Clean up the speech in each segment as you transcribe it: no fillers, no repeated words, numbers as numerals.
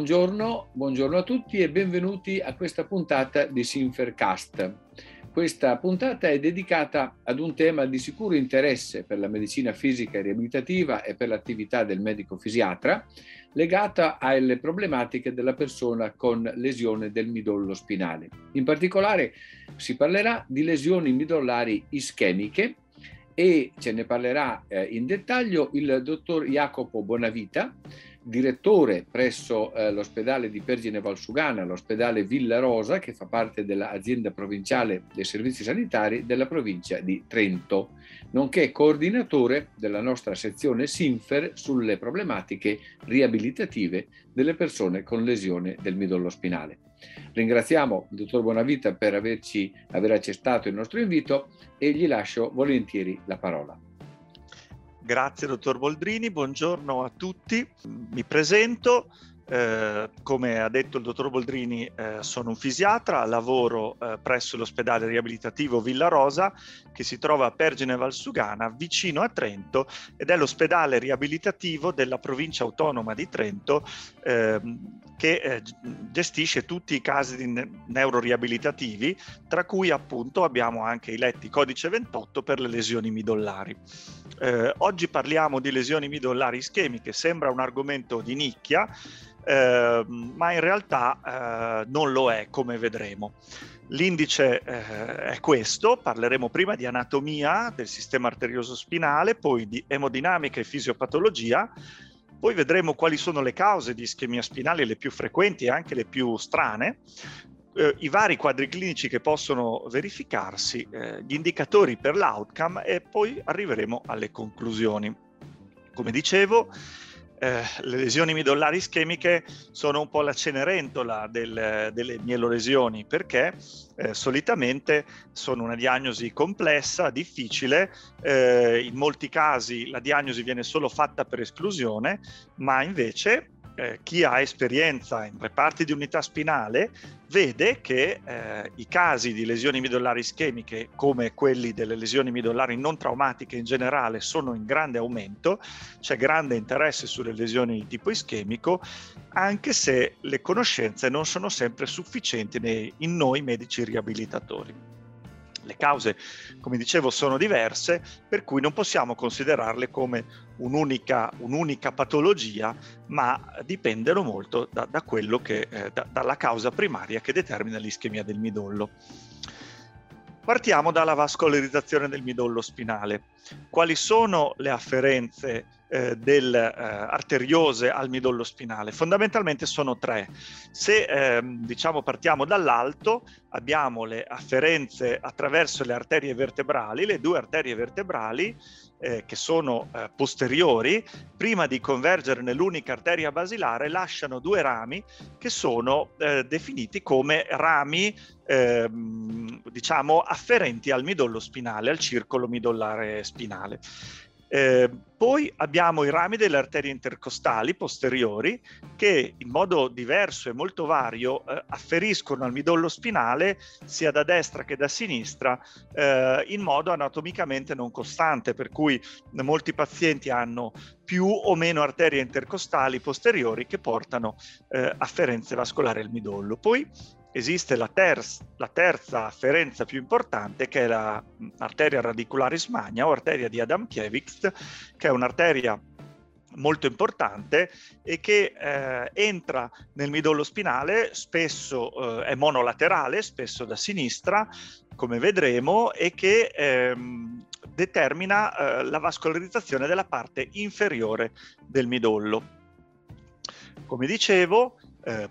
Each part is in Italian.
Buongiorno a tutti e benvenuti a questa puntata di SIMFERcast. Questa puntata è dedicata ad un tema di sicuro interesse per la medicina fisica e riabilitativa e per l'attività del medico fisiatra, legata alle problematiche della persona con lesione del midollo spinale. In particolare si parlerà di lesioni midollari ischemiche e ce ne parlerà in dettaglio il dottor Jacopo Bonavita, direttore presso l'ospedale di Pergine Valsugana, l'ospedale Villa Rosa, che fa parte dell'Azienda Provinciale dei Servizi Sanitari della provincia di Trento, nonché coordinatore della nostra sezione SINFER sulle problematiche riabilitative delle persone con lesione del midollo spinale. Ringraziamo il dottor Bonavita per aver accettato il nostro invito e gli lascio volentieri la parola. Grazie dottor Boldrini, buongiorno a tutti. Mi presento, come ha detto il dottor Boldrini, sono un fisiatra, lavoro presso l'ospedale riabilitativo Villa Rosa che si trova a Pergine Valsugana, vicino a Trento, ed è l'ospedale riabilitativo della provincia autonoma di Trento che gestisce tutti i casi di neuroriabilitativi, tra cui appunto abbiamo anche i letti codice 28 per le lesioni midollari. Oggi parliamo di lesioni midollari ischemiche, sembra un argomento di nicchia, ma in realtà non lo è, come vedremo. L'indice è questo, parleremo prima di anatomia del sistema arterioso spinale, poi di emodinamica e fisiopatologia. Poi vedremo quali sono le cause di ischemia spinale, le più frequenti e anche le più strane, i vari quadri clinici che possono verificarsi, gli indicatori per l'outcome e poi arriveremo alle conclusioni. Come dicevo, le lesioni midollari ischemiche sono un po' la cenerentola delle mielolesioni, perché solitamente sono una diagnosi complessa, difficile, in molti casi la diagnosi viene solo fatta per esclusione, ma invece chi ha esperienza in reparti di unità spinale vede che i casi di lesioni midollari ischemiche, come quelli delle lesioni midollari non traumatiche in generale, sono in grande aumento. C'è grande interesse sulle lesioni di tipo ischemico, anche se le conoscenze non sono sempre sufficienti in noi medici riabilitatori. Le cause, come dicevo, sono diverse, per cui non possiamo considerarle come un'unica patologia, ma dipendono molto da quello che, dalla causa primaria che determina l'ischemia del midollo. Partiamo dalla vascolarizzazione del midollo spinale. Quali sono le afferenze arteriose al midollo spinale? Fondamentalmente sono tre. Se partiamo dall'alto, abbiamo le afferenze attraverso le arterie vertebrali, le due arterie vertebrali che sono posteriori, prima di convergere nell'unica arteria basilare, lasciano due rami che sono definiti come rami afferenti al midollo spinale, al circolo midollare spinale. Poi abbiamo i rami delle arterie intercostali posteriori che in modo diverso e molto vario afferiscono al midollo spinale sia da destra che da sinistra in modo anatomicamente non costante, per cui molti pazienti hanno più o meno arterie intercostali posteriori che portano afferenze vascolari al midollo. Poi esiste la terza afferenza più importante, che è l'arteria radicularis magna o arteria di Adamkiewicz, che è un'arteria molto importante e che entra nel midollo spinale, spesso è monolaterale, spesso da sinistra, come vedremo, e che determina la vascolarizzazione della parte inferiore del midollo. Come dicevo,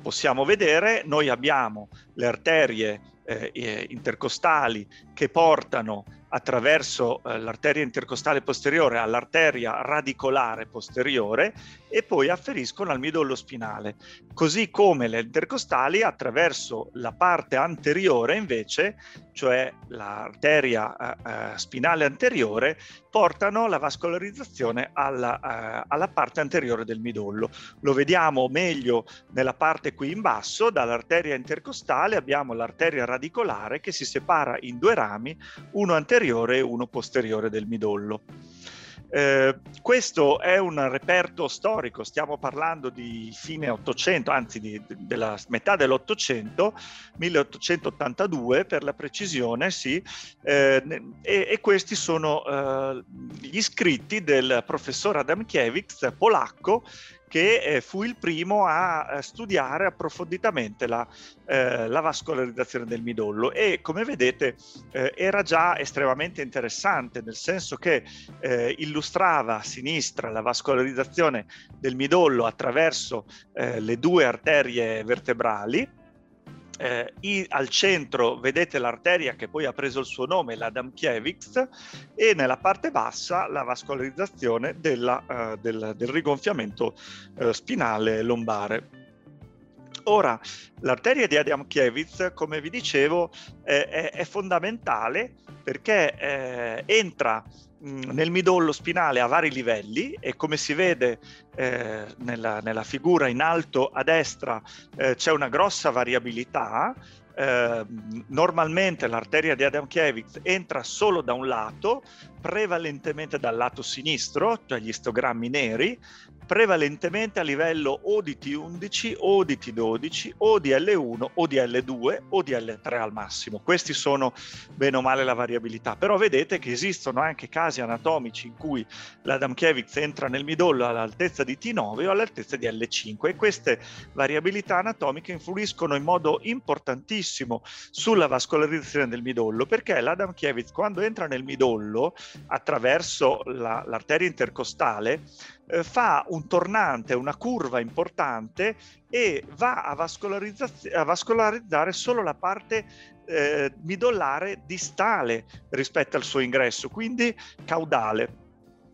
possiamo vedere, noi abbiamo le arterie intercostali che portano attraverso l'arteria intercostale posteriore all'arteria radicolare posteriore e poi afferiscono al midollo spinale, così come le intercostali attraverso la parte anteriore invece, cioè l'arteria spinale anteriore, portano la vascolarizzazione alla parte anteriore del midollo. Lo vediamo meglio nella parte qui in basso. Dall'arteria intercostale abbiamo l'arteria radicolare che si separa in due rami, uno anteriore e uno posteriore del midollo. Questo è un reperto storico, stiamo parlando di fine Ottocento, anzi della metà dell'Ottocento, 1882 per la precisione, sì, e questi sono gli scritti del professor Adamkiewicz, polacco, che fu il primo a studiare approfonditamente la vascolarizzazione del midollo, e come vedete era già estremamente interessante, nel senso che illustrava a sinistra la vascolarizzazione del midollo attraverso le due arterie vertebrali. Al centro vedete l'arteria che poi ha preso il suo nome, l'Adamkiewicz, e nella parte bassa la vascolarizzazione del rigonfiamento spinale lombare. Ora, l'arteria di Adamkiewicz, come vi dicevo, è fondamentale perché entra nel midollo spinale a vari livelli, e come si vede nella figura in alto a destra c'è una grossa variabilità. Normalmente l'arteria di Adamkiewicz entra solo da un lato, prevalentemente dal lato sinistro, cioè gli istogrammi neri, prevalentemente a livello o di T11 o di T12 o di L1 o di L2 o di L3 al massimo. Questi sono bene o male la variabilità, però vedete che esistono anche casi anatomici in cui l'Adamkiewicz entra nel midollo all'altezza di T9 o all'altezza di L5, e queste variabilità anatomiche influiscono in modo importantissimo sulla vascolarizzazione del midollo, perché l'Adamkiewicz, quando entra nel midollo attraverso l'arteria intercostale, fa un tornante, una curva importante, e va a vascolarizzare solo la parte midollare distale rispetto al suo ingresso, quindi caudale.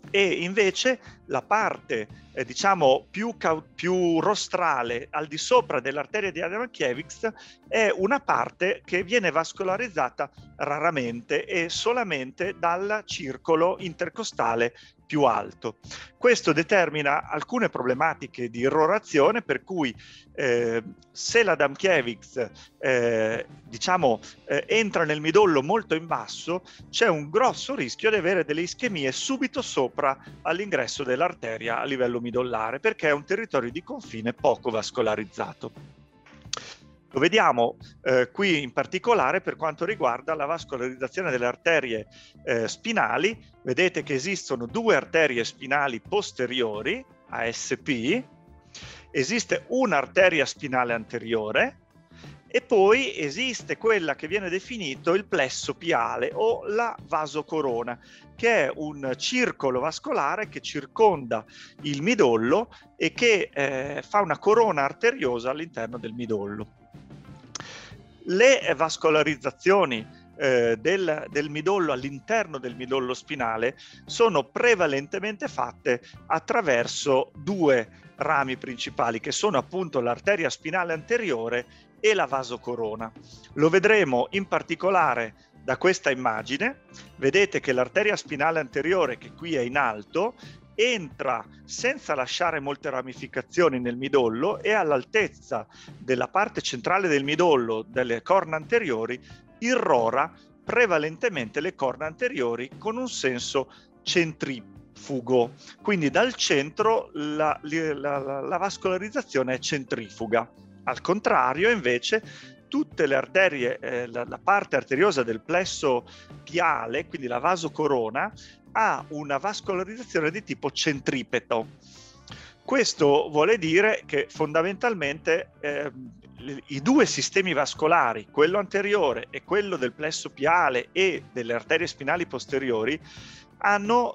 E invece la parte diciamo più rostrale al di sopra dell'arteria di Adamkiewicz è una parte che viene vascolarizzata raramente e solamente dal circolo intercostale più alto. Questo determina alcune problematiche di irrorazione, per cui se l'Adamkiewicz entra nel midollo molto in basso, c'è un grosso rischio di avere delle ischemie subito sopra all'ingresso dell'arteria a livello midollare, perché è un territorio di confine poco vascolarizzato. Lo vediamo qui in particolare per quanto riguarda la vascolarizzazione delle arterie spinali. Vedete che esistono due arterie spinali posteriori, ASP, esiste un'arteria spinale anteriore, e poi esiste quella che viene definito il plesso piale o la vasocorona, che è un circolo vascolare che circonda il midollo e che fa una corona arteriosa all'interno del midollo. Le vascolarizzazioni del midollo all'interno del midollo spinale sono prevalentemente fatte attraverso due rami principali, che sono appunto l'arteria spinale anteriore e la vasocorona. Lo vedremo in particolare da questa immagine. Vedete che l'arteria spinale anteriore, che qui è in alto, entra senza lasciare molte ramificazioni nel midollo, e all'altezza della parte centrale del midollo, delle corna anteriori, irrora prevalentemente le corna anteriori con un senso centrifugo. Quindi dal centro la vascolarizzazione è centrifuga. Al contrario, invece, tutte le arterie, la parte arteriosa del plesso piale, quindi la vasocorona, ha una vascolarizzazione di tipo centripeto. Questo vuole dire che fondamentalmente i due sistemi vascolari, quello anteriore e quello del plesso piale e delle arterie spinali posteriori, hanno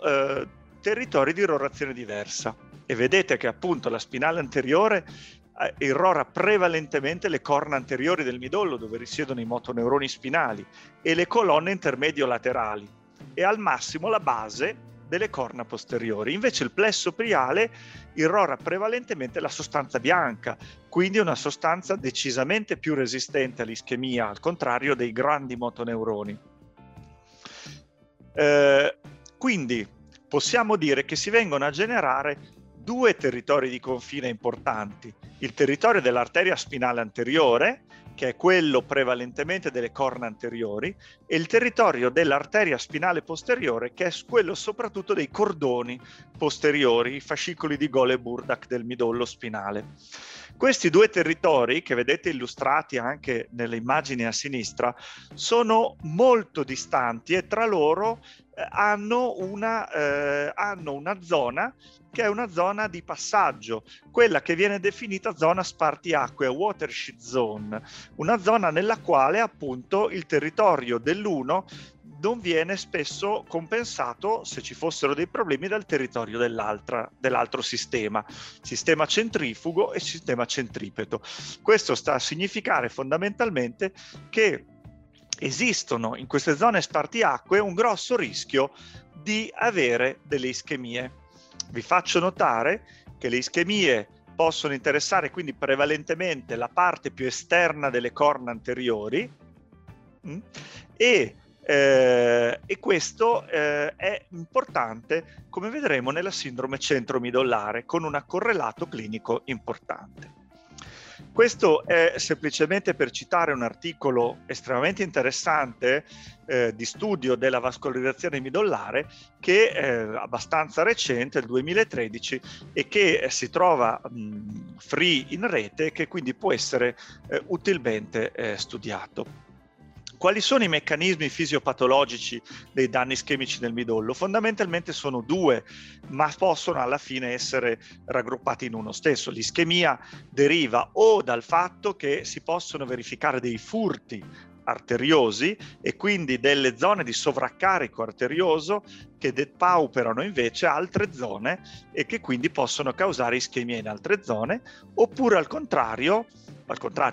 territori di irrorazione diversa, e vedete che appunto la spinale anteriore irrora prevalentemente le corna anteriori del midollo, dove risiedono i motoneuroni spinali, e le colonne intermedio-laterali, e al massimo la base delle corna posteriori. Invece il plesso piale irrora prevalentemente la sostanza bianca, quindi una sostanza decisamente più resistente all'ischemia, al contrario dei grandi motoneuroni. Quindi possiamo dire che si vengono a generare due territori di confine importanti, il territorio dell'arteria spinale anteriore, che è quello prevalentemente delle corna anteriori, e il territorio dell'arteria spinale posteriore, che è quello soprattutto dei cordoni posteriori, i fascicoli di Goll e Burdach del midollo spinale. Questi due territori, che vedete illustrati anche nelle immagini a sinistra, sono molto distanti e tra loro hanno una zona che è una zona di passaggio, quella che viene definita zona spartiacque, watershed zone, una zona nella quale appunto il territorio dell'uno non viene spesso compensato, se ci fossero dei problemi, dal territorio dell'altro sistema, sistema centrifugo e sistema centripeto. Questo sta a significare fondamentalmente che esistono in queste zone spartiacque un grosso rischio di avere delle ischemie. Vi faccio notare che le ischemie possono interessare quindi prevalentemente la parte più esterna delle corna anteriori e questo è importante, come vedremo, nella sindrome centromidollare, con un correlato clinico importante. Questo è semplicemente per citare un articolo estremamente interessante di studio della vascolarizzazione midollare, che è abbastanza recente, il 2013, e che si trova free in rete e che quindi può essere utilmente studiato. Quali sono i meccanismi fisiopatologici dei danni ischemici nel midollo? Fondamentalmente sono due, ma possono alla fine essere raggruppati in uno stesso. L'ischemia deriva o dal fatto che si possono verificare dei furti arteriosi e quindi delle zone di sovraccarico arterioso che depauperano invece altre zone e che quindi possono causare ischemia in altre zone, oppure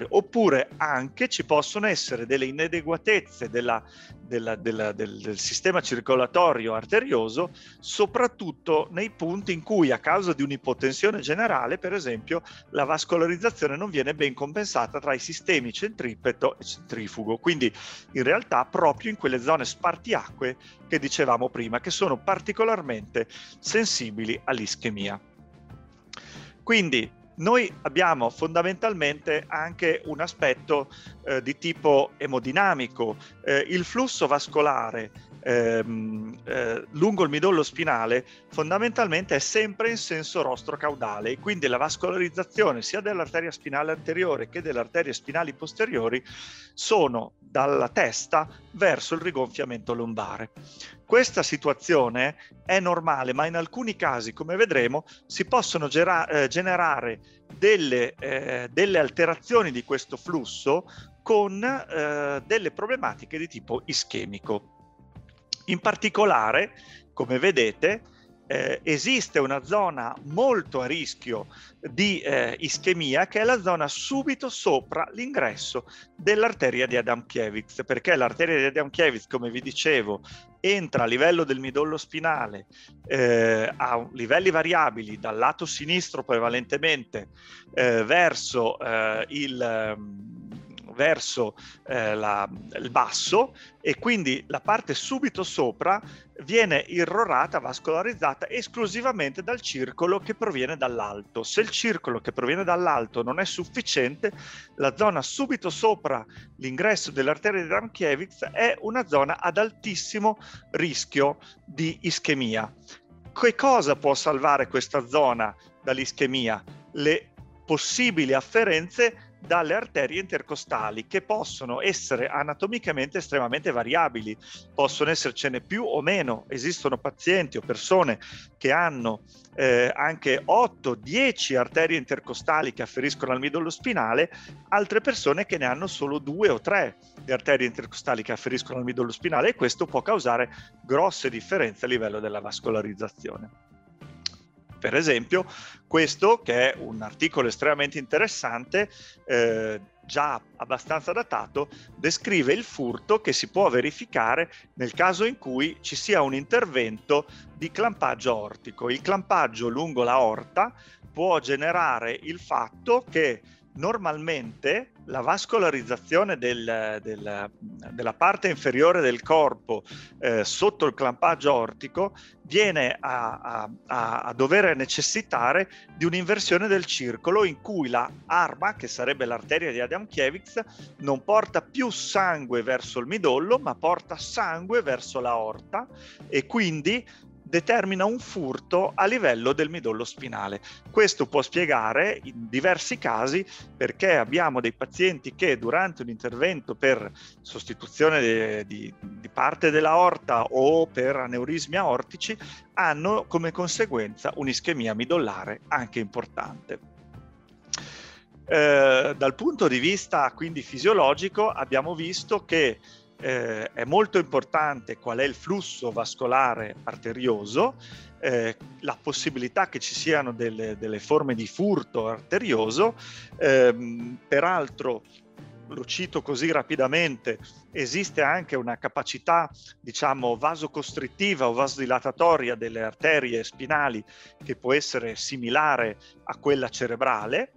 oppure anche ci possono essere delle inadeguatezze del sistema circolatorio arterioso, soprattutto nei punti in cui, a causa di un'ipotensione generale, per esempio, la vascolarizzazione non viene ben compensata tra i sistemi centripeto e centrifugo, quindi in realtà proprio in quelle zone spartiacque che dicevamo prima, che sono particolarmente sensibili all'ischemia. Quindi noi abbiamo fondamentalmente anche un aspetto di tipo emodinamico. Il flusso vascolare lungo il midollo spinale fondamentalmente è sempre in senso rostro-caudale e quindi la vascolarizzazione sia dell'arteria spinale anteriore che delle arterie spinali posteriori sono dalla testa verso il rigonfiamento lombare. Questa situazione è normale, ma in alcuni casi, come vedremo, si possono generare delle alterazioni di questo flusso con delle problematiche di tipo ischemico. In particolare, come vedete, esiste una zona molto a rischio di ischemia, che è la zona subito sopra l'ingresso dell'arteria di Adamkiewicz, perché l'arteria di Adamkiewicz, come vi dicevo, entra a livello del midollo spinale a livelli variabili dal lato sinistro prevalentemente verso il basso, e quindi la parte subito sopra viene irrorata, vascolarizzata esclusivamente dal circolo che proviene dall'alto. Se il circolo che proviene dall'alto non è sufficiente, la zona subito sopra l'ingresso dell'arteria di Adamkiewicz è una zona ad altissimo rischio di ischemia. Che cosa può salvare questa zona dall'ischemia? Le possibili afferenze dalle arterie intercostali, che possono essere anatomicamente estremamente variabili, possono essercene più o meno. Esistono pazienti o persone che hanno anche 8-10 arterie intercostali che afferiscono al midollo spinale, altre persone che ne hanno solo 2 o 3 di arterie intercostali che afferiscono al midollo spinale, e questo può causare grosse differenze a livello della vascolarizzazione. Per esempio, questo, che è un articolo estremamente interessante, già abbastanza datato, descrive il furto che si può verificare nel caso in cui ci sia un intervento di clampaggio aortico. Il clampaggio lungo l'aorta può generare il fatto che normalmente la vascolarizzazione della parte inferiore del corpo sotto il clampaggio ortico viene a dover necessitare di un'inversione del circolo in cui la arma, che sarebbe l'arteria di Adamkiewicz, non porta più sangue verso il midollo, ma porta sangue verso l'aorta e quindi determina un furto a livello del midollo spinale. Questo può spiegare in diversi casi perché abbiamo dei pazienti che durante un intervento per sostituzione di parte dell'aorta o per aneurismi aortici hanno come conseguenza un'ischemia midollare anche importante. Dal punto di vista quindi fisiologico abbiamo visto che è molto importante qual è il flusso vascolare arterioso, la possibilità che ci siano delle forme di furto arterioso. Peraltro, lo cito così rapidamente, esiste anche una capacità, diciamo, vasocostrittiva o vasodilatatoria delle arterie spinali che può essere similare a quella cerebrale.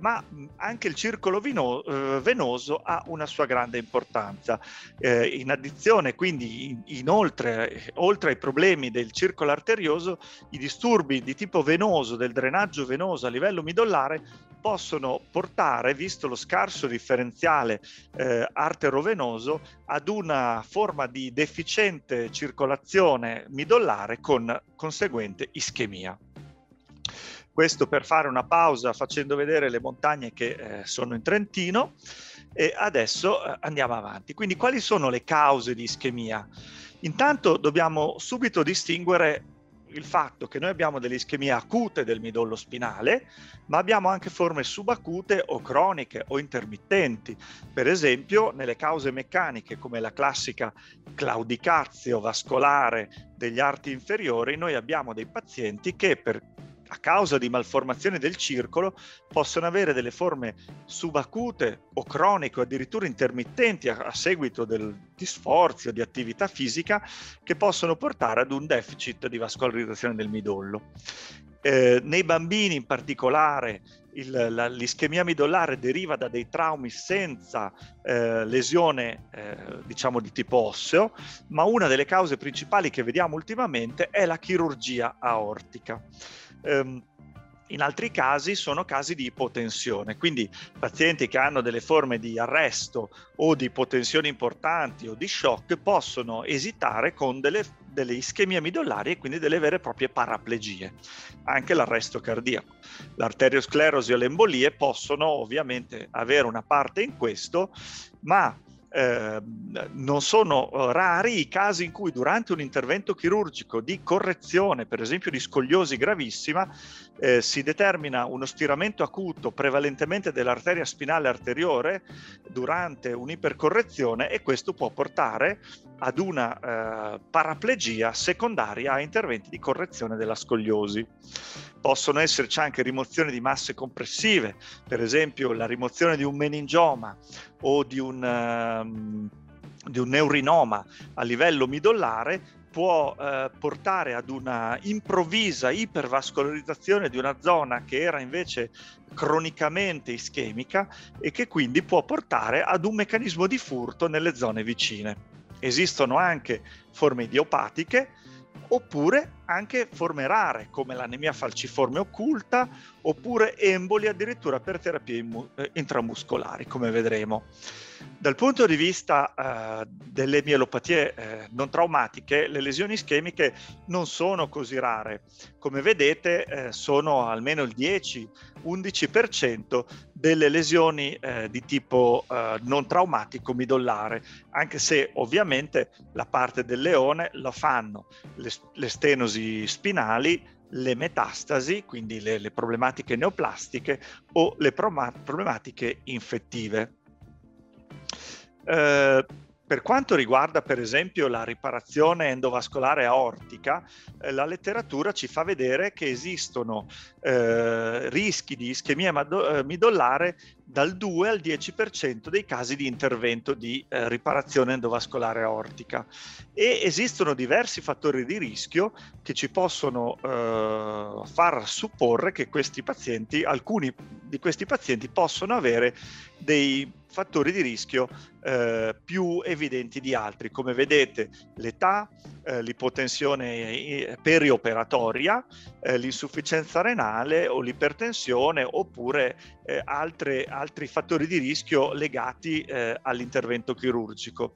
Ma anche il circolo venoso ha una sua grande importanza. In addizione, quindi, oltre ai problemi del circolo arterioso, i disturbi di tipo venoso, del drenaggio venoso a livello midollare, possono portare, visto lo scarso differenziale arterovenoso, ad una forma di deficiente circolazione midollare con conseguente ischemia. Questo per fare una pausa facendo vedere le montagne che sono in Trentino, e adesso andiamo avanti. Quindi quali sono le cause di ischemia? Intanto dobbiamo subito distinguere il fatto che noi abbiamo delle ischemie acute del midollo spinale, ma abbiamo anche forme subacute o croniche o intermittenti. Per esempio, nelle cause meccaniche, come la classica claudicazio vascolare degli arti inferiori, noi abbiamo dei pazienti che a causa di malformazioni del circolo possono avere delle forme subacute o croniche o addirittura intermittenti a seguito di sforzi o di attività fisica che possono portare ad un deficit di vascolarizzazione del midollo. Nei bambini in particolare l'ischemia midollare deriva da dei traumi senza lesione diciamo di tipo osseo, ma una delle cause principali che vediamo ultimamente è la chirurgia aortica. In altri casi sono casi di ipotensione, quindi pazienti che hanno delle forme di arresto o di ipotensioni importanti o di shock possono esitare con delle ischemie midollari e quindi delle vere e proprie paraplegie. Anche l'arresto cardiaco, l'arteriosclerosi o le embolie possono ovviamente avere una parte in questo, ma non sono rari i casi in cui durante un intervento chirurgico di correzione, per esempio di scoliosi gravissima, si determina uno stiramento acuto prevalentemente dell'arteria spinale anteriore durante un'ipercorrezione, e questo può portare ad una paraplegia secondaria a interventi di correzione della scoliosi. Possono esserci anche rimozioni di masse compressive, per esempio la rimozione di un meningioma o di un neurinoma a livello midollare può portare ad una improvvisa ipervascolarizzazione di una zona che era invece cronicamente ischemica e che quindi può portare ad un meccanismo di furto nelle zone vicine. Esistono anche forme idiopatiche oppure anche forme rare come l'anemia falciforme occulta oppure emboli addirittura per terapie intramuscolari, come vedremo. Dal punto di vista delle mielopatie non traumatiche, le lesioni ischemiche non sono così rare. Come vedete sono almeno il 10-11% delle lesioni di tipo non traumatico midollare, anche se ovviamente la parte del leone lo fanno le stenosi spinali, le metastasi, quindi le problematiche neoplastiche o le problematiche infettive. Per quanto riguarda per esempio la riparazione endovascolare aortica, la letteratura ci fa vedere che esistono rischi di ischemia midollare dal 2 al 10% dei casi di intervento di riparazione endovascolare aortica, e esistono diversi fattori di rischio che ci possono far supporre che questi pazienti, alcuni di questi pazienti possono avere dei fattori di rischio più evidenti di altri, come vedete l'età, l'ipotensione perioperatoria, l'insufficienza renale o l'ipertensione, oppure altri fattori di rischio legati all'intervento chirurgico.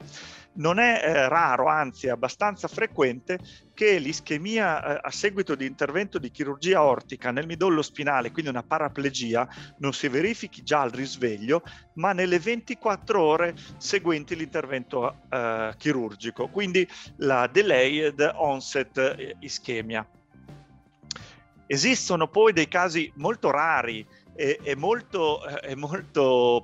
Non è raro, anzi è abbastanza frequente, che l'ischemia a seguito di intervento di chirurgia aortica nel midollo spinale, quindi una paraplegia, non si verifichi già al risveglio, ma nelle 24 ore seguenti l'intervento chirurgico, quindi la delayed onset ischemia. Esistono poi dei casi molto rari e molto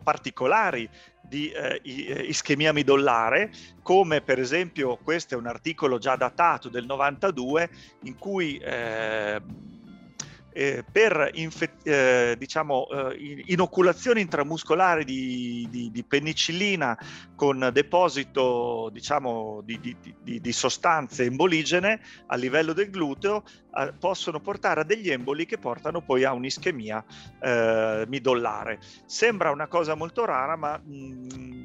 particolari di ischemia midollare, come per esempio, questo è un articolo già datato del 92, in cui inoculazione intramuscolare di penicillina con deposito, diciamo, di sostanze emboligene a livello del gluteo, possono portare a degli emboli che portano poi a un'ischemia midollare. Sembra una cosa molto rara, ma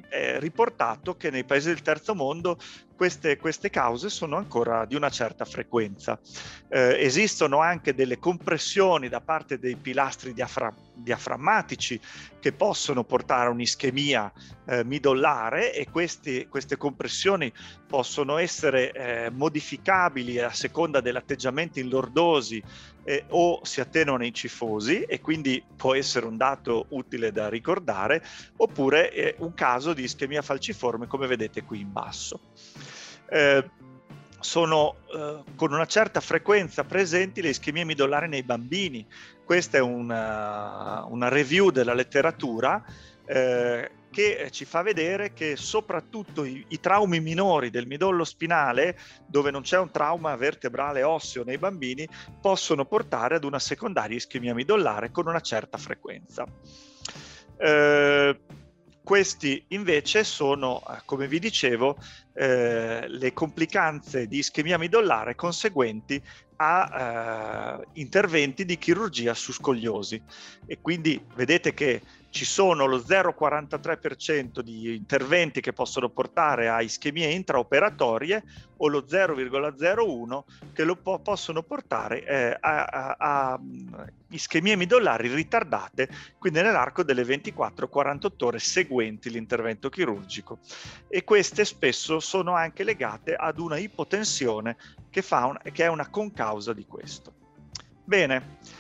è riportato che nei paesi del terzo mondo queste cause sono ancora di una certa frequenza. Esistono anche delle compressioni da parte dei pilastri diaframmatici che possono portare a un'ischemia midollare, e queste compressioni possono essere modificabili a seconda dell'atteggiamento in lordosi o si attenuano in cifosi, e quindi può essere un dato utile da ricordare, oppure un caso di ischemia falciforme come vedete qui in basso. Sono con una certa frequenza presenti le ischemie midollari nei bambini. Questa è una review della letteratura che ci fa vedere che soprattutto i traumi minori del midollo spinale, dove non c'è un trauma vertebrale osseo nei bambini, possono portare ad una secondaria ischemia midollare con una certa frequenza. Questi invece sono, come vi dicevo, le complicanze di ischemia midollare conseguenti a interventi di chirurgia su scoliosi, e quindi vedete che ci sono lo 0,43% di interventi che possono portare a ischemie intraoperatorie, o lo 0,01% che lo possono portare a ischemie midollari ritardate, quindi nell'arco delle 24-48 ore seguenti l'intervento chirurgico. E queste spesso sono anche legate ad una ipotensione che è una concausa di questo. Bene.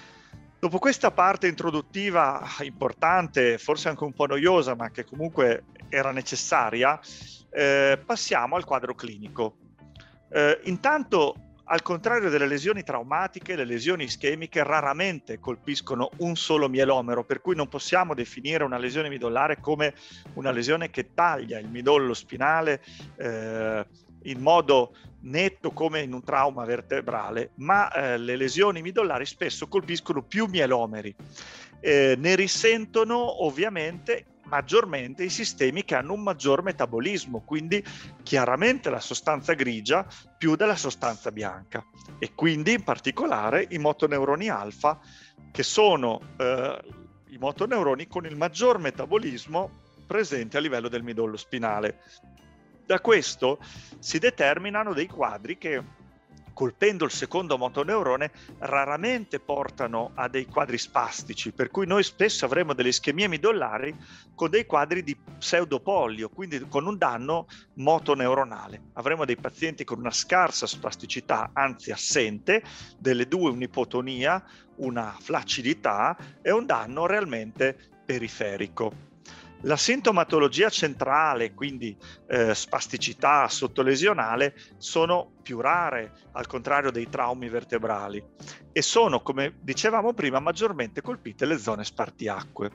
Dopo questa parte introduttiva importante, forse anche un po' noiosa, ma che comunque era necessaria, passiamo al quadro clinico. Intanto, al contrario delle lesioni traumatiche, le lesioni ischemiche raramente colpiscono un solo mielomero, per cui non possiamo definire una lesione midollare come una lesione che taglia il midollo spinale in modo netto come in un trauma vertebrale, ma le lesioni midollari spesso colpiscono più mielomeri. Ne risentono ovviamente maggiormente i sistemi che hanno un maggior metabolismo, quindi chiaramente la sostanza grigia più della sostanza bianca, e quindi in particolare i motoneuroni alfa, che sono i motoneuroni con il maggior metabolismo presente a livello del midollo spinale. Da questo si determinano dei quadri che, colpendo il secondo motoneurone, raramente portano a dei quadri spastici, per cui noi spesso avremo delle ischemie midollari con dei quadri di pseudopolio, quindi con un danno motoneuronale. Avremo dei pazienti con una scarsa spasticità, anzi assente, delle due un'ipotonia, una flaccidità e un danno realmente periferico. La sintomatologia centrale, quindi spasticità sottolesionale, sono più rare, al contrario dei traumi vertebrali, e sono, come dicevamo prima, maggiormente colpite le zone spartiacque.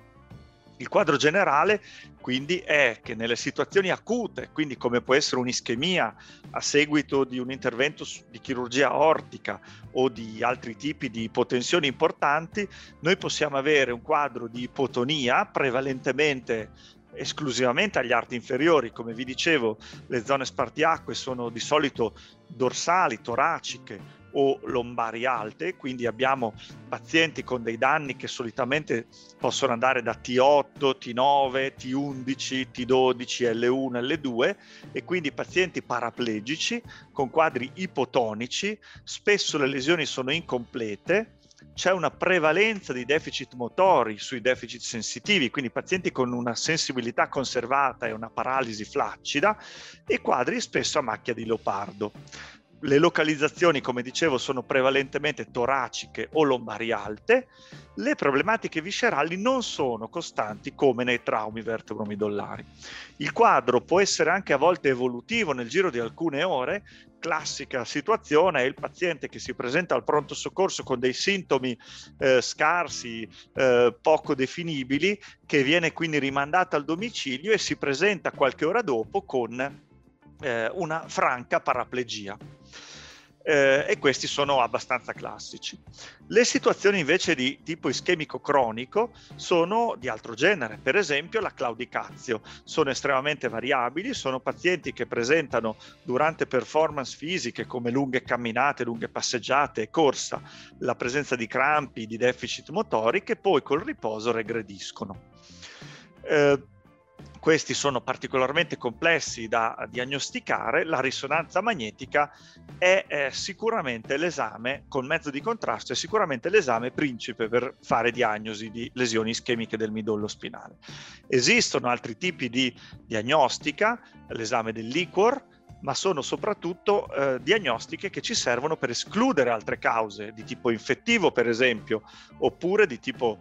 Il quadro generale quindi è che nelle situazioni acute, quindi come può essere un'ischemia a seguito di un intervento di chirurgia ortica o di altri tipi di ipotensioni importanti, noi possiamo avere un quadro di ipotonia prevalentemente esclusivamente agli arti inferiori. Come vi dicevo, le zone spartiacque sono di solito dorsali, toraciche o lombari alte, quindi abbiamo pazienti con dei danni che solitamente possono andare da T8, T9, T11, T12, L1, L2, e quindi pazienti paraplegici con quadri ipotonici. Spesso le lesioni sono incomplete, c'è una prevalenza di deficit motori sui deficit sensitivi, quindi pazienti con una sensibilità conservata e una paralisi flaccida, e quadri spesso a macchia di leopardo. Le localizzazioni, come dicevo, sono prevalentemente toraciche o lombari alte. Le problematiche viscerali non sono costanti come nei traumi vertebromidollari. Il quadro può essere anche a volte evolutivo nel giro di alcune ore. Classica situazione è il paziente che si presenta al pronto soccorso con dei sintomi scarsi, poco definibili, che viene quindi rimandato al domicilio e si presenta qualche ora dopo con una franca paraplegia. E questi sono abbastanza classici. Le situazioni invece di tipo ischemico cronico sono di altro genere, per esempio la claudicazio. Sono estremamente variabili, sono pazienti che presentano durante performance fisiche come lunghe camminate, lunghe passeggiate e corsa la presenza di crampi, di deficit motori, che poi col riposo regrediscono. Questi sono particolarmente complessi da diagnosticare. La risonanza magnetica è sicuramente l'esame, con mezzo di contrasto, è sicuramente l'esame principe per fare diagnosi di lesioni ischemiche del midollo spinale. Esistono altri tipi di diagnostica, l'esame del liquor, ma sono soprattutto diagnostiche che ci servono per escludere altre cause di tipo infettivo, per esempio, oppure di tipo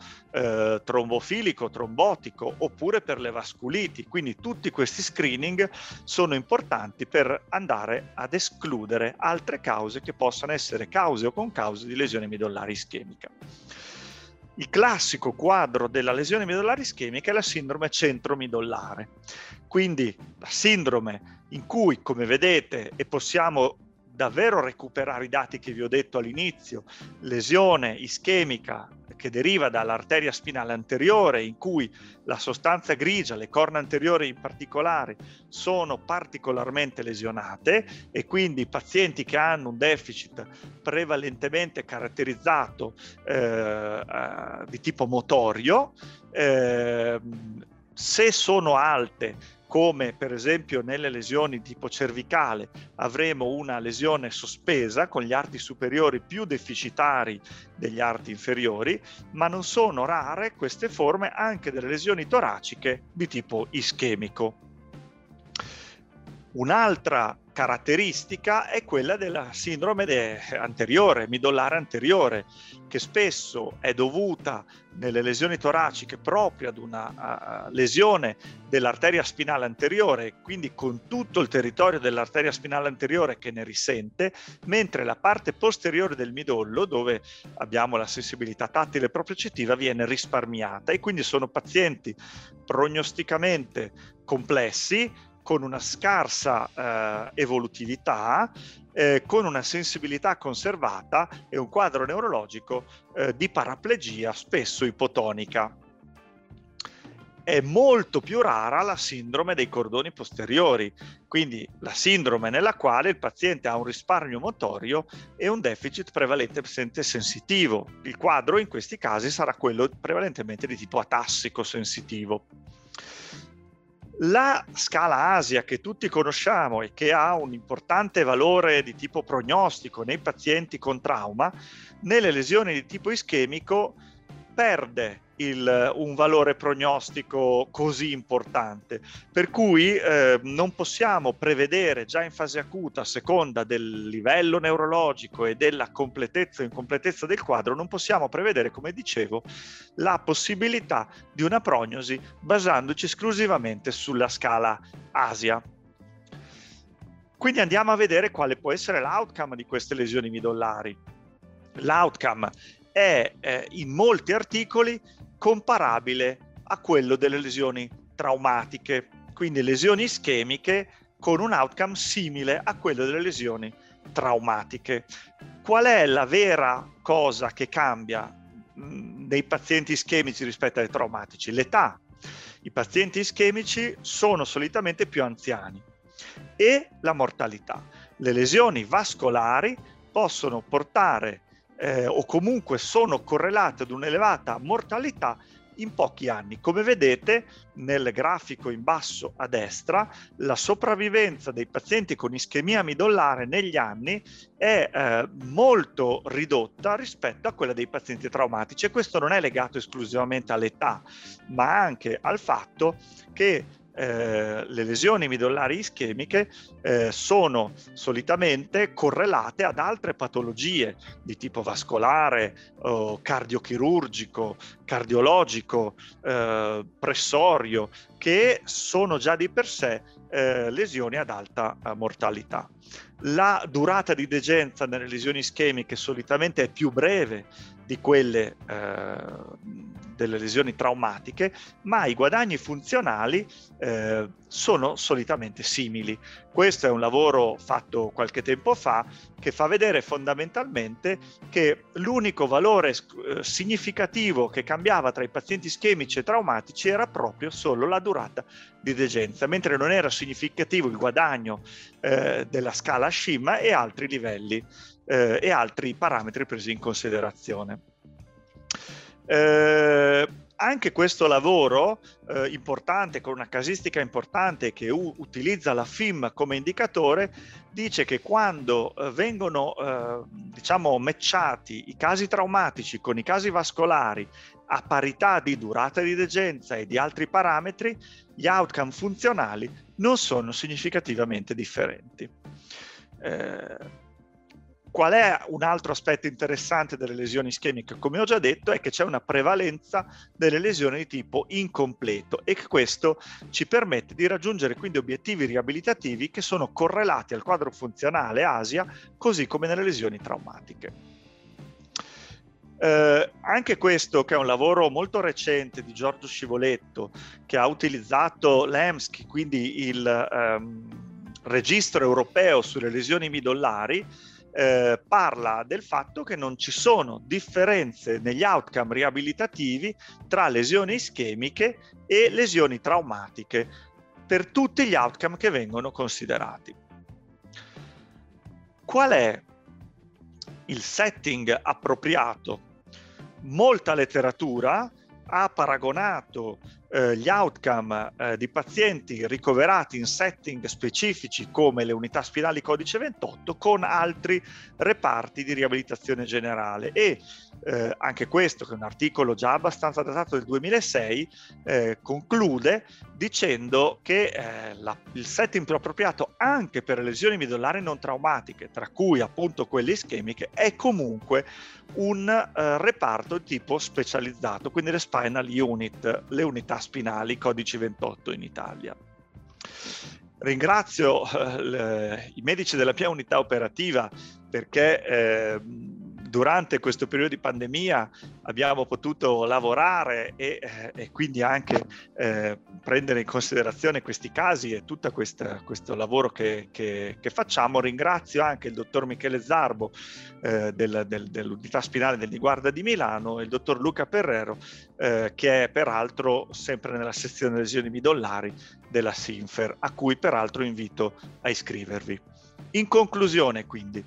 trombofilico, trombotico, oppure per le vasculiti. Quindi tutti questi screening sono importanti per andare ad escludere altre cause che possano essere cause o concause di lesione midollare ischemica. Il classico quadro della lesione midollare ischemica è la sindrome centromidollare, quindi la sindrome in cui, come vedete, e possiamo davvero recuperare i dati che vi ho detto all'inizio, lesione ischemica che deriva dall'arteria spinale anteriore, in cui la sostanza grigia, le corna anteriori in particolare, sono particolarmente lesionate, e quindi pazienti che hanno un deficit prevalentemente caratterizzato di tipo motorio, se sono alte, come per esempio nelle lesioni tipo cervicale, avremo una lesione sospesa con gli arti superiori più deficitari degli arti inferiori, ma non sono rare queste forme anche delle lesioni toraciche di tipo ischemico. Un'altra caratteristica è quella della sindrome anteriore, midollare anteriore, che spesso è dovuta nelle lesioni toraciche proprio ad una lesione dell'arteria spinale anteriore, quindi con tutto il territorio dell'arteria spinale anteriore che ne risente, mentre la parte posteriore del midollo, dove abbiamo la sensibilità tattile e propriocettiva, viene risparmiata, e quindi sono pazienti prognosticamente complessi, con una scarsa evolutività, con una sensibilità conservata e un quadro neurologico di paraplegia spesso ipotonica. È molto più rara la sindrome dei cordoni posteriori, quindi la sindrome nella quale il paziente ha un risparmio motorio e un deficit prevalentemente sensitivo. Il quadro in questi casi sarà quello prevalentemente di tipo atassico sensitivo. La scala ASIA, che tutti conosciamo e che ha un importante valore di tipo prognostico nei pazienti con trauma, nelle lesioni di tipo ischemico perde un valore prognostico così importante, per cui non possiamo prevedere già in fase acuta, a seconda del livello neurologico e della completezza o incompletezza del quadro, non possiamo prevedere, come dicevo, la possibilità di una prognosi basandoci esclusivamente sulla scala ASIA. Quindi andiamo a vedere quale può essere l'outcome di queste lesioni midollari. L'outcome è in molti articoli comparabile a quello delle lesioni traumatiche, quindi lesioni ischemiche con un outcome simile a quello delle lesioni traumatiche. Qual è la vera cosa che cambia nei pazienti ischemici rispetto ai traumatici? L'età. I pazienti ischemici sono solitamente più anziani e la mortalità. Le lesioni vascolari possono portare o comunque sono correlate ad un'elevata mortalità in pochi anni. Come vedete nel grafico in basso a destra, la sopravvivenza dei pazienti con ischemia amidollare negli anni è molto ridotta rispetto a quella dei pazienti traumatici, e questo non è legato esclusivamente all'età, ma anche al fatto che le lesioni midollari ischemiche sono solitamente correlate ad altre patologie di tipo vascolare, cardiochirurgico, cardiologico, pressorio, che sono già di per sé lesioni ad alta mortalità. La durata di degenza nelle lesioni ischemiche solitamente è più breve di quelle delle lesioni traumatiche, ma i guadagni funzionali sono solitamente simili. Questo è un lavoro fatto qualche tempo fa che fa vedere fondamentalmente che l'unico valore significativo che cambiava tra i pazienti ischemici e traumatici era proprio solo la durata di degenza, mentre non era significativo il guadagno della scala SCIM e altri livelli e altri parametri presi in considerazione. Anche questo lavoro importante, con una casistica importante che utilizza la FIM come indicatore, dice che quando vengono matchati i casi traumatici con i casi vascolari a parità di durata di degenza e di altri parametri, gli outcome funzionali non sono significativamente differenti. Qual è un altro aspetto interessante delle lesioni ischemiche? Come ho già detto, è che c'è una prevalenza delle lesioni di tipo incompleto, e che questo ci permette di raggiungere quindi obiettivi riabilitativi che sono correlati al quadro funzionale ASIA, così come nelle lesioni traumatiche. Anche questo, che è un lavoro molto recente di Giorgio Scivoletto, che ha utilizzato l'EMSC, quindi il registro europeo sulle lesioni midollari, parla del fatto che non ci sono differenze negli outcome riabilitativi tra lesioni ischemiche e lesioni traumatiche per tutti gli outcome che vengono considerati. Qual è il setting appropriato? Molta letteratura ha paragonato gli outcome di pazienti ricoverati in setting specifici come le unità spinali codice 28 con altri reparti di riabilitazione generale, e anche questo, che è un articolo già abbastanza datato del 2006, conclude dicendo che il setting più appropriato anche per le lesioni midollari non traumatiche, tra cui appunto quelle ischemiche, è comunque un reparto di tipo specializzato, quindi le spinal unit, le unità spinali codici 28 in Italia. Ringrazio i medici della mia unità operativa, perché durante questo periodo di pandemia abbiamo potuto lavorare e quindi anche prendere in considerazione questi casi e tutto questo lavoro che facciamo. Ringrazio anche il dottor Michele Zarbo dell'Unità Spinale del Niguarda di Milano e il dottor Luca Perrero, che è peraltro sempre nella sezione lesioni midollari della SIMFER, a cui peraltro invito a iscrivervi. In conclusione, quindi,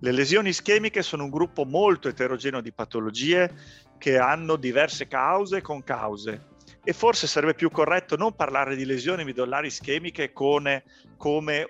le lesioni ischemiche sono un gruppo molto eterogeneo di patologie che hanno diverse cause e concause, e forse sarebbe più corretto non parlare di lesioni midollari ischemiche come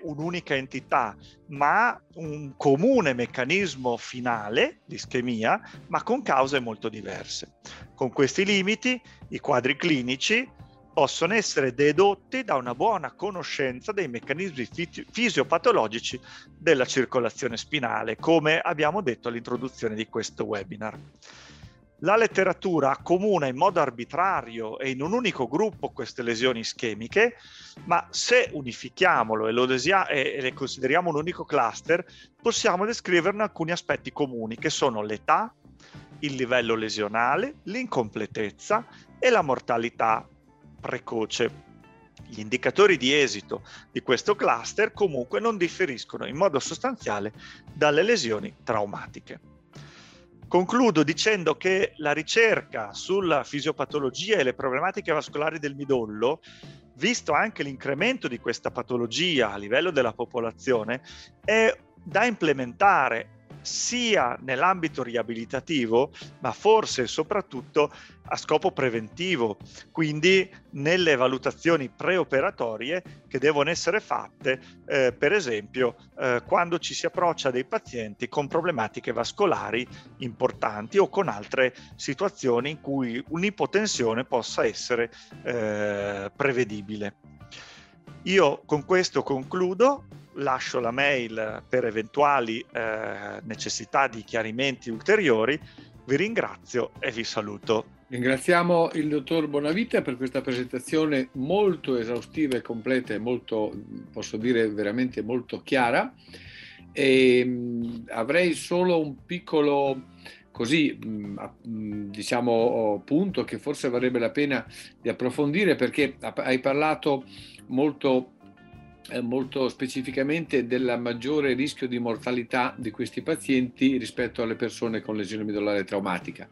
un'unica entità, ma un comune meccanismo finale di ischemia, ma con cause molto diverse. Con questi limiti, i quadri clinici possono essere dedotti da una buona conoscenza dei meccanismi fisiopatologici della circolazione spinale, come abbiamo detto all'introduzione di questo webinar. La letteratura accomuna in modo arbitrario e in un unico gruppo queste lesioni ischemiche, ma se unifichiamolo e le consideriamo un unico cluster, possiamo descriverne alcuni aspetti comuni, che sono l'età, il livello lesionale, l'incompletezza e la mortalità, precoce. Gli indicatori di esito di questo cluster comunque non differiscono in modo sostanziale dalle lesioni traumatiche. Concludo dicendo che la ricerca sulla fisiopatologia e le problematiche vascolari del midollo, visto anche l'incremento di questa patologia a livello della popolazione, è da implementare sia nell'ambito riabilitativo, ma forse soprattutto a scopo preventivo, quindi nelle valutazioni preoperatorie che devono essere fatte, per esempio, quando ci si approccia dei pazienti con problematiche vascolari importanti o con altre situazioni in cui un'ipotensione possa essere prevedibile. Io con questo concludo. Lascio la mail per eventuali necessità di chiarimenti ulteriori. Vi ringrazio e vi saluto. Ringraziamo il dottor Bonavita per questa presentazione molto esaustiva e completa e molto, posso dire, veramente molto chiara. E avrei solo un piccolo, così, diciamo, punto che forse varrebbe la pena di approfondire, perché hai parlato molto specificamente del maggiore rischio di mortalità di questi pazienti rispetto alle persone con lesione midollare traumatica,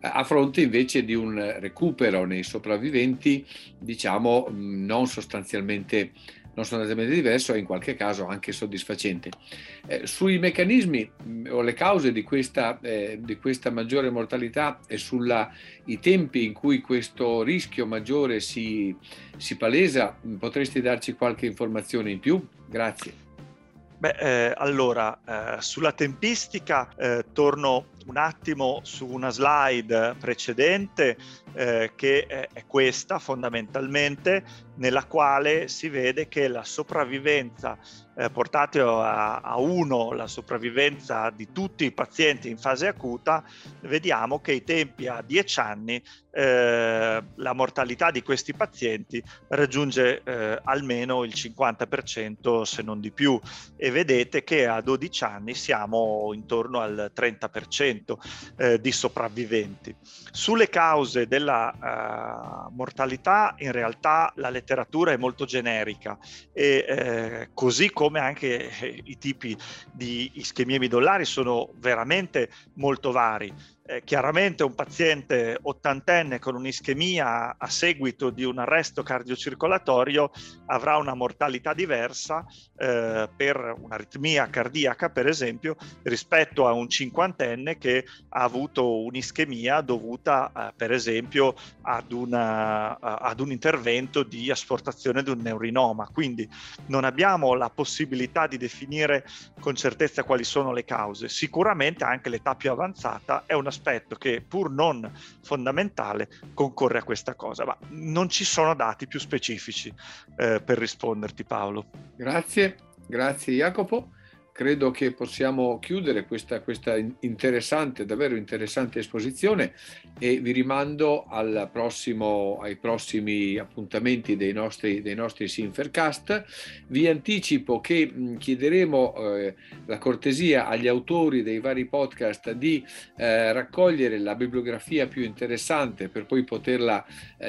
a fronte invece di un recupero nei sopravviventi, diciamo, non sostanzialmente diverso e in qualche caso anche soddisfacente. Sui meccanismi o le cause di questa maggiore mortalità e i tempi in cui questo rischio maggiore si palesa, potresti darci qualche informazione in più? Grazie. Allora, sulla tempistica torno un attimo su una slide precedente che è questa fondamentalmente, nella quale si vede che la sopravvivenza portata a 1, la sopravvivenza di tutti i pazienti in fase acuta, vediamo che i tempi a 10 anni la mortalità di questi pazienti raggiunge almeno il 50% se non di più, e vedete che a 12 anni siamo intorno al 30% di sopravviventi. Sulle cause della mortalità in realtà la letteratura è molto generica e così come anche i tipi di ischemie midollari sono veramente molto vari. Chiaramente un paziente 80enne con un'ischemia a seguito di un arresto cardiocircolatorio avrà una mortalità diversa per un'aritmia cardiaca, per esempio, rispetto a un 50enne che ha avuto un'ischemia dovuta per esempio ad un intervento di asportazione di un neurinoma. Quindi non abbiamo la possibilità di definire con certezza quali sono le cause. Sicuramente anche l'età più avanzata è una aspetto che, pur non fondamentale, concorre a questa cosa, ma non ci sono dati più specifici per risponderti, Paolo. Grazie Jacopo. Credo che possiamo chiudere questa interessante, davvero interessante esposizione, e vi rimando ai prossimi appuntamenti dei nostri SIMFERcast. Vi anticipo che chiederemo la cortesia agli autori dei vari podcast di raccogliere la bibliografia più interessante per poi poterla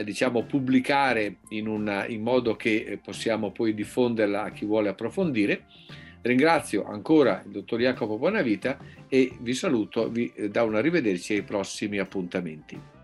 diciamo pubblicare in modo che possiamo poi diffonderla a chi vuole approfondire. Ringrazio ancora il dottor Jacopo Bonavita e vi saluto, vi do un arrivederci ai prossimi appuntamenti.